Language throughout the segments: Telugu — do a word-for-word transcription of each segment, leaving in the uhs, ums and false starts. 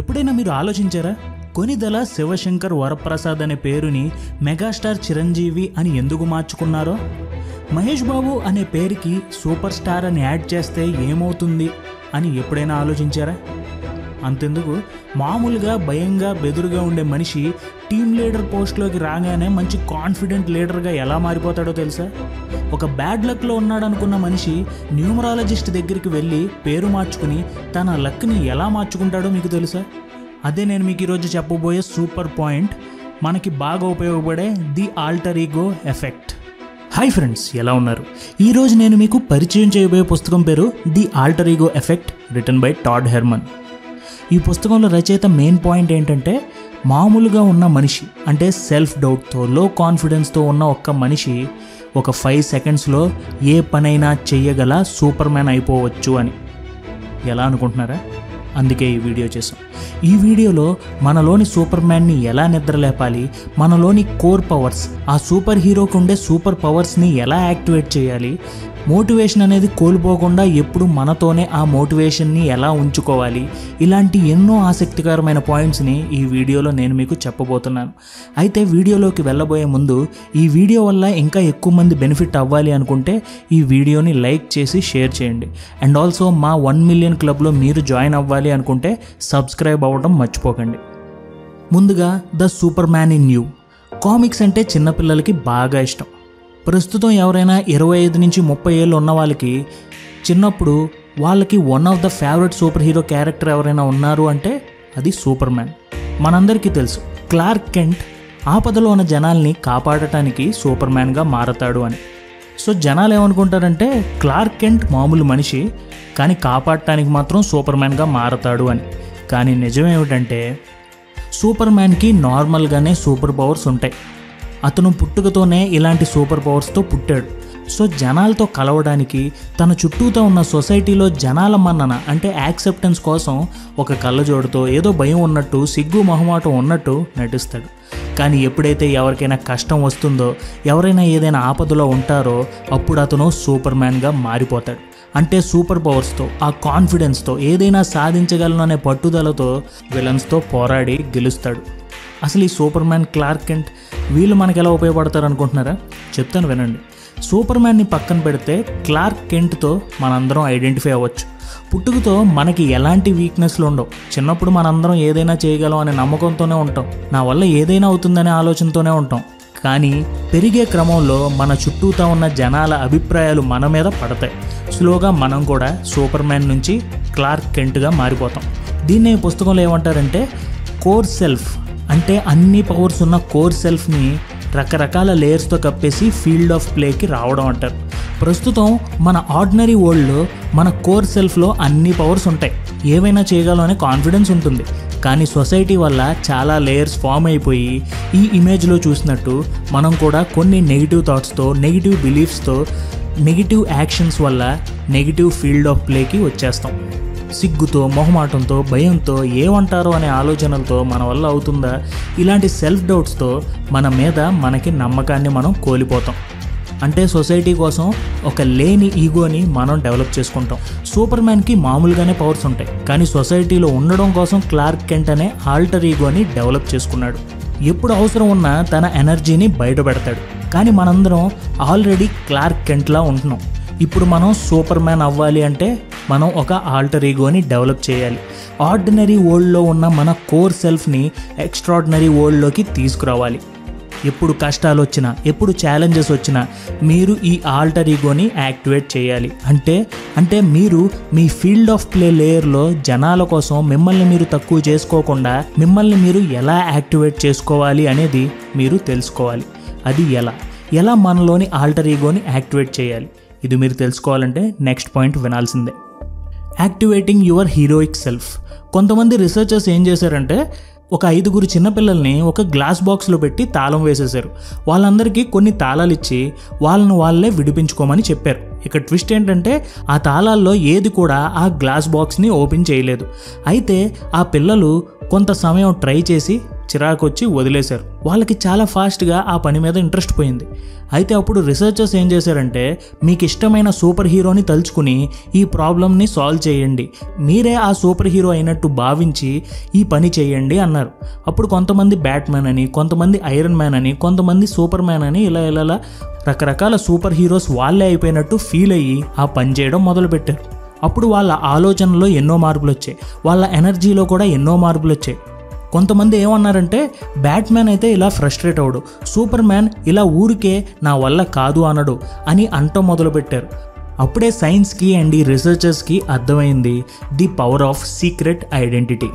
ఎప్పుడైనా మీరు ఆలోచించారా, కొనిదెల శివశంకర్ వరప్రసాద్ అనే పేరుని మెగాస్టార్ చిరంజీవి అని ఎందుకు మార్చుకున్నారో? మహేష్ బాబు అనే పేరుకి సూపర్ స్టార్ అని యాడ్ చేస్తే ఏమవుతుంది అని ఎప్పుడైనా ఆలోచించారా? అంతెందుకు, మామూలుగా భయంగా బెదురుగా ఉండే మనిషి టీమ్ లీడర్ పోస్ట్లోకి రాగానే మంచి కాన్ఫిడెంట్ లీడర్గా ఎలా మారిపోతాడో తెలుసా? ఒక బ్యాడ్ లక్లో ఉన్నాడనుకున్న మనిషి న్యూమరాలజిస్ట్ దగ్గరికి వెళ్ళి పేరు మార్చుకుని తన లక్ని ఎలా మార్చుకుంటాడో మీకు తెలుసా? అదే నేను మీకు ఈరోజు చెప్పబోయే సూపర్ పాయింట్, మనకి బాగా ఉపయోగపడే the alter ego effect. Hi friends, ఎలా ఉన్నారు? ఈరోజు నేను మీకు పరిచయం చేయబోయే పుస్తకం పేరు the alter ego effect, written by Todd Herman. ఈ పుస్తకంలో రచయిత మెయిన్ పాయింట్ ఏంటంటే, మామూలుగా ఉన్న మనిషి అంటే సెల్ఫ్ డౌట్తో లో కాన్ఫిడెన్స్తో ఉన్న ఒక్క మనిషి ఒక ఫైవ్ సెకండ్స్లో ఏ పనైనా చేయగల సూపర్ మ్యాన్ అయిపోవచ్చు అని. ఎలా అనుకుంటున్నారా? అందుకే ఈ వీడియో చేసాం. ఈ వీడియోలో మనలోని సూపర్ మ్యాన్ని ఎలా నిద్రలేపాలి, మనలోని కోర్ పవర్స్, ఆ సూపర్ హీరోకి ఉండే సూపర్ పవర్స్ని ఎలా యాక్టివేట్ చేయాలి, మోటివేషన్ అనేది కోల్పోకుండా ఎప్పుడు మనతోనే ఆ మోటివేషన్ని ఎలా ఉంచుకోవాలి, ఇలాంటి ఎన్నో ఆసక్తికరమైన పాయింట్స్ని ఈ వీడియోలో నేను మీకు చెప్పబోతున్నాను. అయితే వీడియోలోకి వెళ్ళబోయే ముందు, ఈ వీడియో వల్ల ఇంకా ఎక్కువ మంది బెనిఫిట్ అవ్వాలి అనుకుంటే ఈ వీడియోని లైక్ చేసి షేర్ చేయండి. అండ్ ఆల్సో మా వన్ మిలియన్ క్లబ్లో మీరు జాయిన్ అవ్వాలి అనుకుంటే సబ్స్క్రైబ్ అవ్వడం మర్చిపోకండి. ముందుగా the super man in you. Comics అంటే చిన్నపిల్లలకి బాగా ఇష్టం. ప్రస్తుతం ఎవరైనా ఇరవై ఐదు నుంచి ముప్పై ఏళ్ళు ఉన్న వాళ్ళకి చిన్నప్పుడు వాళ్ళకి one of the favourite superhero character ఎవరైనా ఉన్నారు అంటే అది సూపర్ మ్యాన్. మనందరికీ తెలుసు క్లార్క్ కెంట్ ఆపదలో ఉన్న జనాల్ని కాపాడటానికి సూపర్ మ్యాన్గా మారతాడు అని. సో జనాలు ఏమనుకుంటారంటే, క్లార్క్ కెంట్ మామూలు మనిషి కానీ కాపాడటానికి మాత్రం సూపర్ మ్యాన్గా మారతాడు అని. కానీ నిజమేమిటంటే, సూపర్ మ్యాన్కి నార్మల్గానే సూపర్ పవర్స్ ఉంటాయి. అతను పుట్టుకతోనే ఇలాంటి సూపర్ పవర్స్తో పుట్టాడు. సో జనాలతో కలవడానికి, తన చుట్టూతో ఉన్న సొసైటీలో జనాల మన్నన అంటే యాక్సెప్టెన్స్ కోసం ఒక కళ్ళజోడుతో ఏదో భయం ఉన్నట్టు, సిగ్గు మొహమాటం ఉన్నట్టు నటిస్తాడు. కానీ ఎప్పుడైతే ఎవరికైనా కష్టం వస్తుందో, ఎవరైనా ఏదైనా ఆపదలో ఉంటారో, అప్పుడు అతను సూపర్ మ్యాన్గా మారిపోతాడు. అంటే సూపర్ పవర్స్తో, ఆ కాన్ఫిడెన్స్తో, ఏదైనా సాధించగలను అనే పట్టుదలతో విలన్స్తో పోరాడి గెలుస్తాడు. అసలు ఈ సూపర్ మ్యాన్ క్లార్క్ కెంట్ వీళ్ళు మనకు ఎలా ఉపయోగపడతారు అనుకుంటున్నారా? చెప్తాను వినండి. సూపర్ మ్యాన్ని పక్కన పెడితే క్లార్క్ కెంట్తో మనందరం ఐడెంటిఫై అవ్వచ్చు. పుట్టుకతో మనకి ఎలాంటి వీక్నెస్లు ఉండవు. చిన్నప్పుడు మనందరం ఏదైనా చేయగలం అనే నమ్మకంతోనే ఉంటాం. నా వల్ల ఏదైనా అవుతుందనే ఆలోచనతోనే ఉంటాం. కానీ పెరిగే క్రమంలో మన చుట్టూతో ఉన్న జనాల అభిప్రాయాలు మన మీద పడతాయి. స్లోగా మనం కూడా సూపర్ మ్యాన్ నుంచి క్లార్క్ కెంట్గా మారిపోతాం. దీన్నే ఈ పుస్తకంలో ఏమంటారంటే, కోర్ సెల్ఫ్ అంటే అన్ని పవర్స్ ఉన్న కోర్ సెల్ఫ్ని రకరకాల లేయర్స్తో కప్పేసి ఫీల్డ్ ఆఫ్ ప్లేకి రావడం అంటారు. ప్రస్తుతం మన ఆర్డినరీ వరల్డ్లో మన కోర్ సెల్ఫ్లో అన్ని పవర్స్ ఉంటాయి. ఏవైనా చేయగలం అనే కాన్ఫిడెన్స్ ఉంటుంది. కానీ సొసైటీ వల్ల చాలా లేయర్స్ ఫామ్ అయిపోయి, ఈ ఇమేజ్లో చూసినట్టు మనం కూడా కొన్ని నెగిటివ్ థాట్స్తో, నెగిటివ్ బిలీఫ్స్తో, నెగిటివ్ యాక్షన్స్ వల్ల నెగిటివ్ ఫీల్డ్ ఆఫ్ ప్లేకి వచ్చేస్తాం. సిగ్గుతో, మొహమాటంతో, భయంతో, ఏమంటారో అనే ఆలోచనలతో, మన వల్ల అవుతుందా, ఇలాంటి సెల్ఫ్ డౌట్స్తో మన మీద మనకి నమ్మకాన్ని మనం కోల్పోతాం. అంటే సొసైటీ కోసం ఒక లేని ఈగోని మనం డెవలప్ చేసుకుంటాం. సూపర్ మ్యాన్కి మామూలుగానే పవర్స్ ఉంటాయి. కానీ సొసైటీలో ఉండడం కోసం క్లార్క్ కెంట్ అనే ఆల్టర్ ఈగోని డెవలప్ చేసుకున్నాడు. ఎప్పుడు అవసరం ఉన్నా తన ఎనర్జీని బయట పెడతాడు. కానీ మనందరం ఆల్రెడీ క్లార్క్ కెంట్లా ఉంటున్నాం. ఇప్పుడు మనం సూపర్ మ్యాన్ అవ్వాలి అంటే మనం ఒక ఆల్టర్ ఈగోని డెవలప్ చేయాలి. ఆర్డినరీ వరల్డ్లో ఉన్న మన కోర్ సెల్ఫ్ని ఎక్స్ట్రాడినరీ వరల్డ్లోకి తీసుకురావాలి. ఎప్పుడు కష్టాలు వచ్చినా, ఎప్పుడు ఛాలెంజెస్ వచ్చినా మీరు ఈ ఆల్టర్ ఈగోని యాక్టివేట్ చేయాలి. అంటే అంటే మీరు మీ ఫీల్డ్ ఆఫ్ ప్లే లేయర్లో జనాల కోసం మిమ్మల్ని మీరు తక్కువ చేసుకోకుండా మిమ్మల్ని మీరు ఎలా యాక్టివేట్ చేసుకోవాలి అనేది మీరు తెలుసుకోవాలి. అది ఎలా ఎలా మనలోని ఆల్టర్ ఈగోని యాక్టివేట్ చేయాలి, ఇది మీరు తెలుసుకోవాలంటే నెక్స్ట్ పాయింట్ వినాల్సిందే. Activating your heroic self. కొంతమంది రీసెర్చర్స్ ఏం చేశారంటే, ఒక ఐదుగురు చిన్నపిల్లల్ని ఒక గ్లాస్ బాక్స్లో పెట్టి తాళం వేసేశారు. వాళ్ళందరికీ కొన్ని తాళాలు ఇచ్చి వాళ్ళని వాళ్ళే విడిపించుకోమని చెప్పారు. ఇక్కడ ట్విస్ట్ ఏంటంటే, ఆ తాళాల్లో ఏది కూడా ఆ గ్లాస్ బాక్స్ని ఓపెన్ చేయలేదు. అయితే ఆ పిల్లలు కొంత సమయం ట్రై చేసి చిరాకు వచ్చి వదిలేశారు. వాళ్ళకి చాలా ఫాస్ట్గా ఆ పని మీద ఇంట్రెస్ట్ పోయింది. అయితే అప్పుడు రీసెర్చర్స్ ఏం చేశారంటే, మీకు ఇష్టమైన సూపర్ హీరోని తలుచుకుని ఈ ప్రాబ్లమ్ని సాల్వ్ చేయండి, మీరే ఆ సూపర్ హీరో అయినట్టు భావించి ఈ పని చేయండి అన్నారు. అప్పుడు కొంతమంది బ్యాట్మ్యాన్ అని, కొంతమంది ఐరన్ మ్యాన్ అని, కొంతమంది సూపర్ మ్యాన్ అని ఇలా ఇలా రకరకాల సూపర్ హీరోస్ వాళ్ళే అయిపోయినట్టు ఫీల్ అయ్యి ఆ పని చేయడం మొదలుపెట్టారు. అప్పుడు వాళ్ళ ఆలోచనలో ఎన్నో మార్పులు వచ్చాయి, వాళ్ళ ఎనర్జీలో కూడా ఎన్నో మార్పులు వచ్చాయి. కొంతమంది ఏమన్నారంటే, బ్యాట్మ్యాన్ అయితే ఇలా ఫ్రస్ట్రేట్ అవడు, సూపర్ మ్యాన్ ఇలా ఊరికే నా వల్ల కాదు అనడు అని అంటం మొదలుపెట్టారు. అప్పుడే సైన్స్కి అండ్ ఈ రీసెర్చర్స్కి అర్థమైంది the power of secret identity.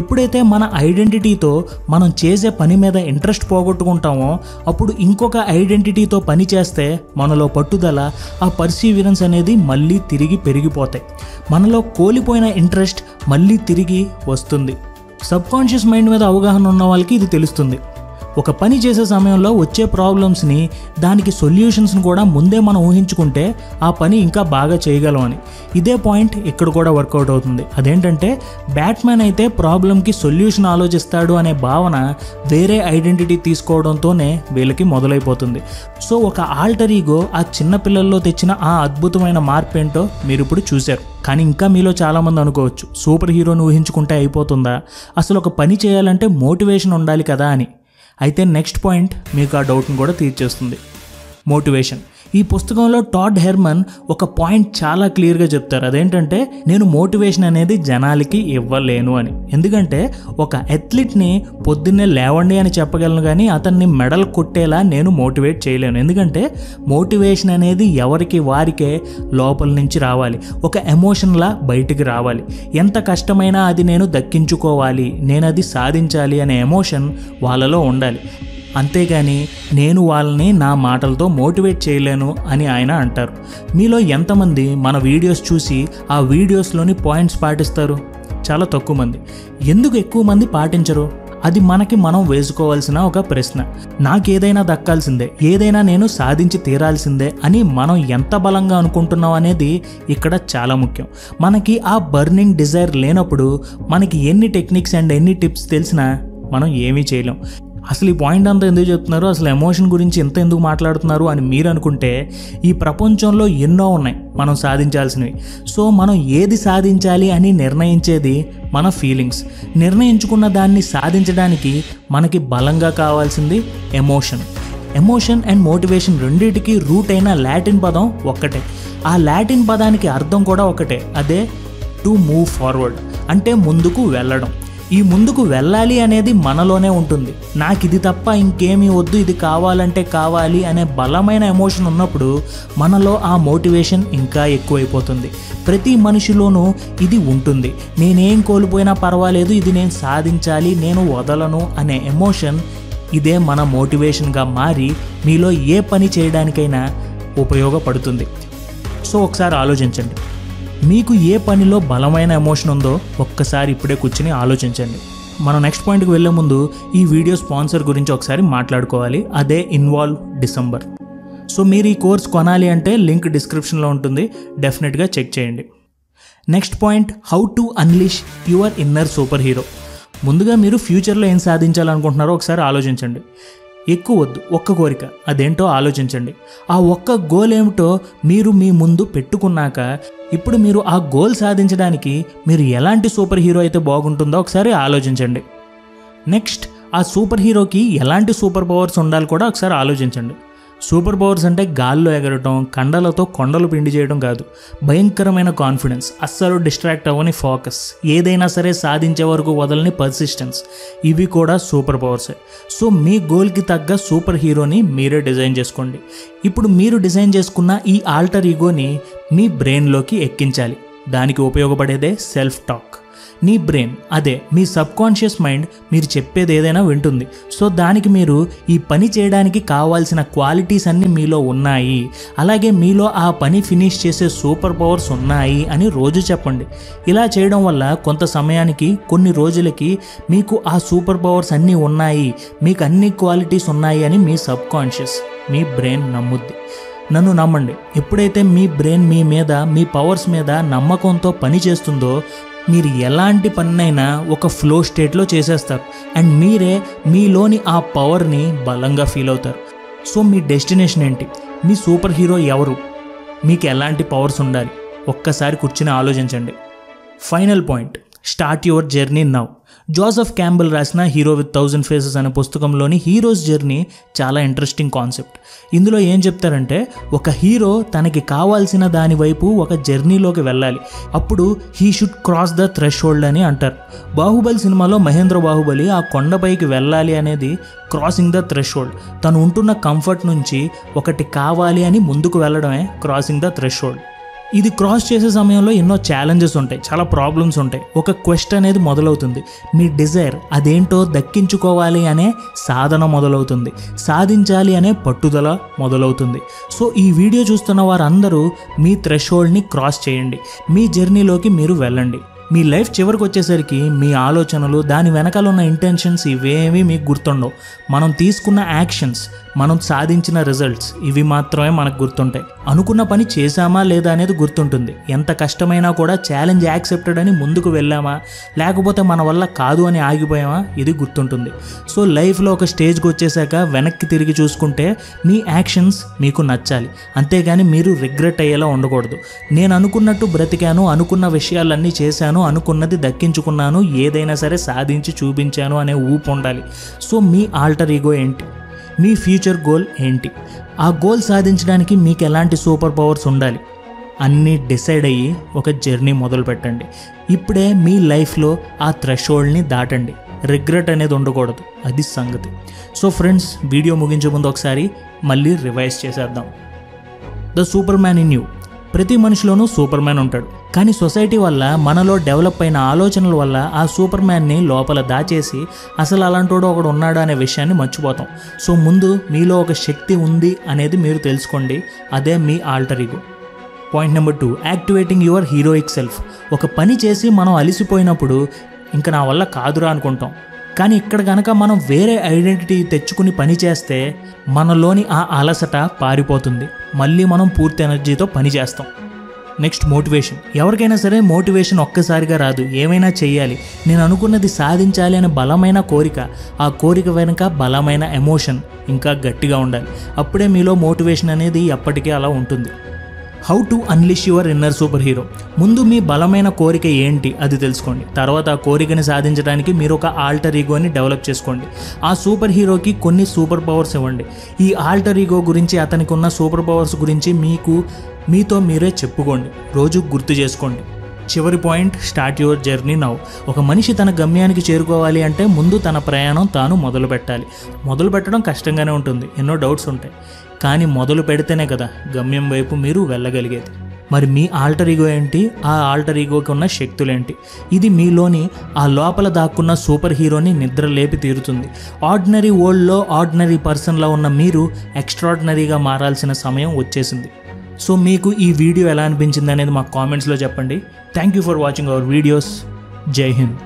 ఎప్పుడైతే మన ఐడెంటిటీతో మనం చేసే పని మీద ఇంట్రెస్ట్ పోగొట్టుకుంటామో, అప్పుడు ఇంకొక ఐడెంటిటీతో పని చేస్తే మనలో పట్టుదల, ఆ పర్సీవిరెన్స్ అనేది మళ్ళీ తిరిగి పెరిగిపోతాయి. మనలో కోల్పోయిన ఇంట్రెస్ట్ మళ్ళీ తిరిగి వస్తుంది. సబ్కాన్షియస్ మైండ్ మీద అవగాహన ఉన్న వాళ్ళకి ఇది తెలుస్తుంది. ఒక పని చేసే సమయంలో వచ్చే ప్రాబ్లమ్స్ని, దానికి సొల్యూషన్స్ని కూడా ముందే మనం ఊహించుకుంటే ఆ పని ఇంకా బాగా చేయగలం అని. ఇదే పాయింట్ ఇక్కడ కూడా వర్కౌట్ అవుతుంది. అదేంటంటే, బ్యాట్మ్యాన్ అయితే ప్రాబ్లంకి సొల్యూషన్ ఆలోచిస్తాడు అనే భావన వేరే ఐడెంటిటీ తీసుకోవడంతోనే వీళ్ళకి మొదలైపోతుంది. సో ఒక ఆల్టర్ ఈగో ఆ చిన్నపిల్లల్లో తెచ్చిన ఆ అద్భుతమైన మార్పు ఏంటో మీరు ఇప్పుడు చూశారు. కానీ ఇంకా మీలో చాలామంది అనుకోవచ్చు, సూపర్ హీరోని ఊహించుకుంటే అయిపోతుందా, అసలు ఒక పని చేయాలంటే మోటివేషన్ ఉండాలి కదా అని. అయితే నెక్స్ట్ పాయింట్ మీకు ఆ డౌట్ని కూడా తీర్చేస్తుంది, మోటివేషన్. ఈ పుస్తకంలో టాడ్ హెర్మన్ ఒక పాయింట్ చాలా క్లియర్గా చెప్తారు. అదేంటంటే, నేను మోటివేషన్ అనేది జనాలకి ఇవ్వలేను అని. ఎందుకంటే ఒక అథ్లీట్ని పొద్దున్నే లేవండి అని చెప్పగలను, కానీ అతన్ని మెడల్ కొట్టేలా నేను మోటివేట్ చేయలేను. ఎందుకంటే మోటివేషన్ అనేది ఎవరికి వారికే లోపల నుంచి రావాలి, ఒక ఎమోషన్లా బయటికి రావాలి. ఎంత కష్టమైనా అది నేను దక్కించుకోవాలి, నేను అది సాధించాలి అనే ఎమోషన్ వాళ్ళలో ఉండాలి. అంతేగాని నేను వాళ్ళని నా మాటలతో మోటివేట్ చేయలేను అని ఆయన అంటారు. మీలో ఎంతమంది మన వీడియోస్ చూసి ఆ వీడియోస్లోని పాయింట్స్ పాటిస్తారు? చాలా తక్కువ మంది. ఎందుకు ఎక్కువ మంది పాటించరు? అది మనకి మనం వేసుకోవాల్సిన ఒక ప్రశ్న. నాకేదైనా దక్కాల్సిందే, ఏదైనా నేను సాధించి తీరాల్సిందే అని మనం ఎంత బలంగా అనుకుంటున్నాం అనేది ఇక్కడ చాలా ముఖ్యం. మనకి ఆ బర్నింగ్ డిజైర్ లేనప్పుడు మనకి ఎన్ని టెక్నిక్స్ అండ్ ఎన్ని టిప్స్ తెలిసినా మనం ఏమీ చేయలేం. అసలు ఈ పాయింట్ అంతా ఎందుకు చెప్తున్నారు, అసలు ఎమోషన్ గురించి ఎంత ఎందుకు మాట్లాడుతున్నారు అని మీరు అనుకుంటే, ఈ ప్రపంచంలో ఎన్నో ఉన్నాయి మనం సాధించాల్సినవి. సో మనం ఏది సాధించాలి అని నిర్ణయించేది మన ఫీలింగ్స్. నిర్ణయించుకున్న దాన్ని సాధించడానికి మనకి బలంగా కావాల్సింది ఎమోషన్. ఎమోషన్ అండ్ మోటివేషన్ రెండింటికి రూట్ అయిన లాటిన్ పదం ఒక్కటే. ఆ లాటిన్ పదానికి అర్థం కూడా ఒకటే, అదే టు మూవ్ ఫార్వర్డ్, అంటే ముందుకు వెళ్ళడం. ఈ ముందుకు వెళ్ళాలి అనేది మనలోనే ఉంటుంది. నాకు ఇది తప్ప ఇంకేమీ వద్దు, ఇది కావాలంటే కావాలి అనే బలమైన ఎమోషన్ ఉన్నప్పుడు మనలో ఆ మోటివేషన్ ఇంకా ఎక్కువైపోతుంది. ప్రతి మనిషిలోనూ ఇది ఉంటుంది. నేనేం కోల్పోయినా పర్వాలేదు, ఇది నేను సాధించాలి, నేను వదలను అనే ఎమోషన్, ఇదే మన మోటివేషన్గా మారి మీలో ఏ పని చేయడానికైనా ఉపయోగపడుతుంది. సో ఒకసారి ఆలోచించండి, మీకు ఏ పనిలో బలమైన ఎమోషన్ ఉందో ఒక్కసారి ఇప్పుడే కూర్చుని ఆలోచించండి. మనం నెక్స్ట్ పాయింట్కి వెళ్ళే ముందు ఈ వీడియో స్పాన్సర్ గురించి ఒకసారి మాట్లాడుకోవాలి, అదే ఇన్వాల్వ్ డిసెంబర్. సో మీరు ఈ కోర్స్ కొనాలి అంటే లింక్ డిస్క్రిప్షన్లో ఉంటుంది, డెఫినెట్గా చెక్ చేయండి. Next point, how to unleash your inner super hero. ముందుగా మీరు ఫ్యూచర్లో ఏం సాధించాలనుకుంటున్నారో ఒకసారి ఆలోచించండి. ఎక్కువ వద్దు, ఒక్క కోరిక, అదేంటో ఆలోచించండి. ఆ ఒక్క గోల్ ఏమిటో మీరు మీ ముందు పెట్టుకున్నాక, ఇప్పుడు మీరు ఆ గోల్ సాధించడానికి మీరు ఎలాంటి సూపర్ హీరో అయితే బాగుంటుందో ఒకసారి ఆలోచించండి. నెక్స్ట్, ఆ సూపర్ హీరోకి ఎలాంటి సూపర్ పవర్స్ ఉండాలి కూడా ఒకసారి ఆలోచించండి. సూపర్ పవర్స్ అంటే గాల్లో ఎగరటం, కండలతో కొండలు పిండి చేయడం కాదు. భయంకరమైన కాన్ఫిడెన్స్, అస్సలు డిస్ట్రాక్ట్ అవ్వని ఫోకస్, ఏదైనా సరే సాధించే వరకు వదలని పర్సిస్టెన్స్, ఇవి కూడా సూపర్ పవర్సే. సో మీ గోల్కి తగ్గ సూపర్ హీరోని మీరే డిజైన్ చేసుకోండి. ఇప్పుడు మీరు డిజైన్ చేసుకున్న ఈ ఆల్టర్ ఈగోని మీ బ్రెయిన్లోకి ఎక్కించాలి. దానికి ఉపయోగపడేదే సెల్ఫ్ టాక్. నీ బ్రెయిన్, అదే మీ సబ్కాన్షియస్ మైండ్ మీరు చెప్పేది ఏదైనా వింటుంది. సో దానికి మీరు ఈ పని చేయడానికి కావాల్సిన క్వాలిటీస్ అన్నీ మీలో ఉన్నాయి, అలాగే మీలో ఆ పని ఫినిష్ చేసే సూపర్ పవర్స్ ఉన్నాయి అని రోజు చెప్పండి. ఇలా చేయడం వల్ల కొంత సమయానికి, కొన్ని రోజులకి మీకు ఆ సూపర్ పవర్స్ అన్నీ ఉన్నాయి, మీకు అన్ని క్వాలిటీస్ ఉన్నాయి అని మీ సబ్కాన్షియస్, మీ బ్రెయిన్ నమ్ముద్ది. నన్ను నమ్మండి, ఎప్పుడైతే మీ బ్రెయిన్ మీ మీద, మీ పవర్స్ మీద నమ్మకంతో పనిచేస్తుందో మీరు ఎలాంటి పన్నైనా ఒక ఫ్లో స్టేట్లో చేసేస్తారు అండ్ మీరే మీలోని ఆ పవర్ని బలంగా ఫీల్ అవుతారు. సో మీ డెస్టినేషన్ ఏంటి? మీ సూపర్ హీరో ఎవరు? మీకు ఎలాంటి పవర్స్ ఉండాలి? ఒక్కసారి కూర్చుని ఆలోచించండి. Final point, start your journey now. Joseph Campbell రాసిన హీరో విత్ థౌజండ్ ఫేసెస్ అనే పుస్తకంలోని హీరోస్ జర్నీ చాలా ఇంట్రెస్టింగ్ కాన్సెప్ట్. ఇందులో ఏం చెప్తారంటే, ఒక హీరో తనకి కావాల్సిన దాని వైపు ఒక జర్నీలోకి వెళ్ళాలి, అప్పుడు he should cross the threshold అని అంటారు. బాహుబలి సినిమాలో మహేంద్ర బాహుబలి ఆ కొండపైకి వెళ్ళాలి అనేది క్రాసింగ్ ద థ్రెష్హోల్డ్. తను ఉంటున్న కంఫర్ట్ నుంచి ఒకటి కావాలి అని ముందుకు వెళ్ళడమే క్రాసింగ్ ద థ్రెష్హోల్డ్. ఇది క్రాస్ చేసే సమయంలో ఎన్నో ఛాలెంజెస్ ఉంటాయి, చాలా ప్రాబ్లమ్స్ ఉంటాయి. ఒక క్వెస్ట్ అనేది మొదలవుతుంది, మీ డిజైర్ అదేంటో దక్కించుకోవాలి అనే సాధన మొదలవుతుంది, సాధించాలి అనే పట్టుదల మొదలవుతుంది. సో ఈ వీడియో చూస్తున్న వారందరూ మీ థ్రెష్హోల్డ్ని క్రాస్ చేయండి, మీ జర్నీలోకి మీరు వెళ్ళండి. మీ లైఫ్ చివరికి వచ్చేసరికి మీ ఆలోచనలు, దాని వెనకాల ఉన్న ఇంటెన్షన్స్ ఇవేమీ మీకు గుర్తుండవు. మనం తీసుకున్న యాక్షన్స్, మనం సాధించిన రిజల్ట్స్ ఇవి మాత్రమే మనకు గుర్తుంటాయి. అనుకున్న పని చేశామా లేదా అనేది గుర్తుంటుంది. ఎంత కష్టమైనా కూడా ఛాలెంజ్ యాక్సెప్టెడ్ అని ముందుకు వెళ్ళామా, లేకపోతే మన వల్ల కాదు అని ఆగిపోయామా, ఇది గుర్తుంటుంది. సో లైఫ్లో ఒక స్టేజ్కి వచ్చేసాక వెనక్కి తిరిగి చూసుకుంటే మీ యాక్షన్స్ మీకు నచ్చాలి, అంతేగాని మీరు రిగ్రెట్ అయ్యేలా ఉండకూడదు. నేను అనుకున్నట్టు బ్రతికాను, అనుకున్న విషయాలన్నీ చేశాను, అనుకున్నది దక్కించుకున్నాను, ఏదైనా సరే సాధించి చూపించాను అనే ఊపు ఉండాలి. సో మీ ఆల్టర్ ఈగో ఏంటి? మీ ఫ్యూచర్ గోల్ ఏంటి? ఆ గోల్ సాధించడానికి మీకు ఎలాంటి సూపర్ పవర్స్ ఉండాలి? అన్నీ డిసైడ్ అయ్యి ఒక జర్నీ మొదలు పెట్టండి. ఇప్పుడే మీ లైఫ్లో ఆ థ్రెష్హోల్డ్ని దాటండి, రిగ్రెట్ అనేది ఉండకూడదు, అది సంగతి. సో ఫ్రెండ్స్, వీడియో ముగించే ముందు ఒకసారి మళ్ళీ రివైజ్ చేసేద్దాం. The super man in you. ప్రతి మనిషిలోనూ సూపర్ మ్యాన్ ఉంటాడు, కానీ సొసైటీ వల్ల, మనలో డెవలప్ అయిన ఆలోచనల వల్ల ఆ సూపర్ మ్యాన్ని లోపల దాచేసి అసలు అలాంటోడు ఒకడు ఉన్నాడు అనే విషయాన్ని మర్చిపోతాం. సో ముందు మీలో ఒక శక్తి ఉంది అనేది మీరు తెలుసుకోండి, అదే మీ alter ego. Point number two, activating your heroic self. ఒక పని చేసి మనం అలిసిపోయినప్పుడు ఇంకా నా వల్ల కాదురా అనుకుంటాం, కానీ ఇక్కడ కనుక మనం వేరే ఐడెంటిటీ తెచ్చుకుని పని చేస్తే మనలోని ఆ అలసట పారిపోతుంది, మళ్ళీ మనం పూర్తి ఎనర్జీతో పనిచేస్తాం. Next, motivation. ఎవరికైనా సరే మోటివేషన్ ఒక్కసారిగా రాదు, ఏమైనా చేయాలి, నేను అనుకున్నది సాధించాలి అనే బలమైన కోరిక, ఆ కోరిక వెనుక బలమైన ఎమోషన్ ఇంకా గట్టిగా ఉండాలి, అప్పుడే మీలో మోటివేషన్ అనేది ఎప్పటికీ అలా ఉంటుంది. How to unleash your inner super hero. ముందు మీ బలమైన కోరిక ఏంటి అది తెలుసుకోండి, తర్వాత ఆ కోరికని సాధించడానికి మీరు ఒక ఆల్టర్ ఈగోని డెవలప్ చేసుకోండి. ఆ సూపర్ హీరోకి కొన్ని సూపర్ పవర్స్ ఇవ్వండి. ఈ ఆల్టర్ ఈగో గురించి, అతనికి ఉన్న సూపర్ పవర్స్ గురించి మీకు మీతో మీరే చెప్పుకోండి, రోజు గుర్తు చేసుకోండి. చివరి point, start your journey now. ఒక మనిషి తన గమ్యానికి చేరుకోవాలి అంటే ముందు తన ప్రయాణం తాను మొదలు పెట్టాలి. మొదలు పెట్టడం కష్టంగానే ఉంటుంది, ఎన్నో డౌట్స్ ఉంటాయి, కానీ మొదలు పెడితేనే కదా గమ్యం వైపు మీరు వెళ్ళగలిగేది. మరి మీ ఆల్టర్ ఈగో ఏంటి? ఆ ఆల్టర్ ఈగోకి ఉన్న శక్తులేంటి? ఇది మీలోని ఆ లోపల దాక్కున్న సూపర్ హీరోని నిద్ర లేపి తీరుతుంది. ఆర్డినరీ వరల్డ్లో ఆర్డినరీ పర్సన్లో ఉన్న మీరు ఎక్స్ట్రాడినరీగా మారాల్సిన సమయం వచ్చేసింది. సో మీకు ఈ వీడియో ఎలా అనిపించింది అనేది మా కామెంట్స్లో చెప్పండి. Thank you for watching our videos. జై హింద్.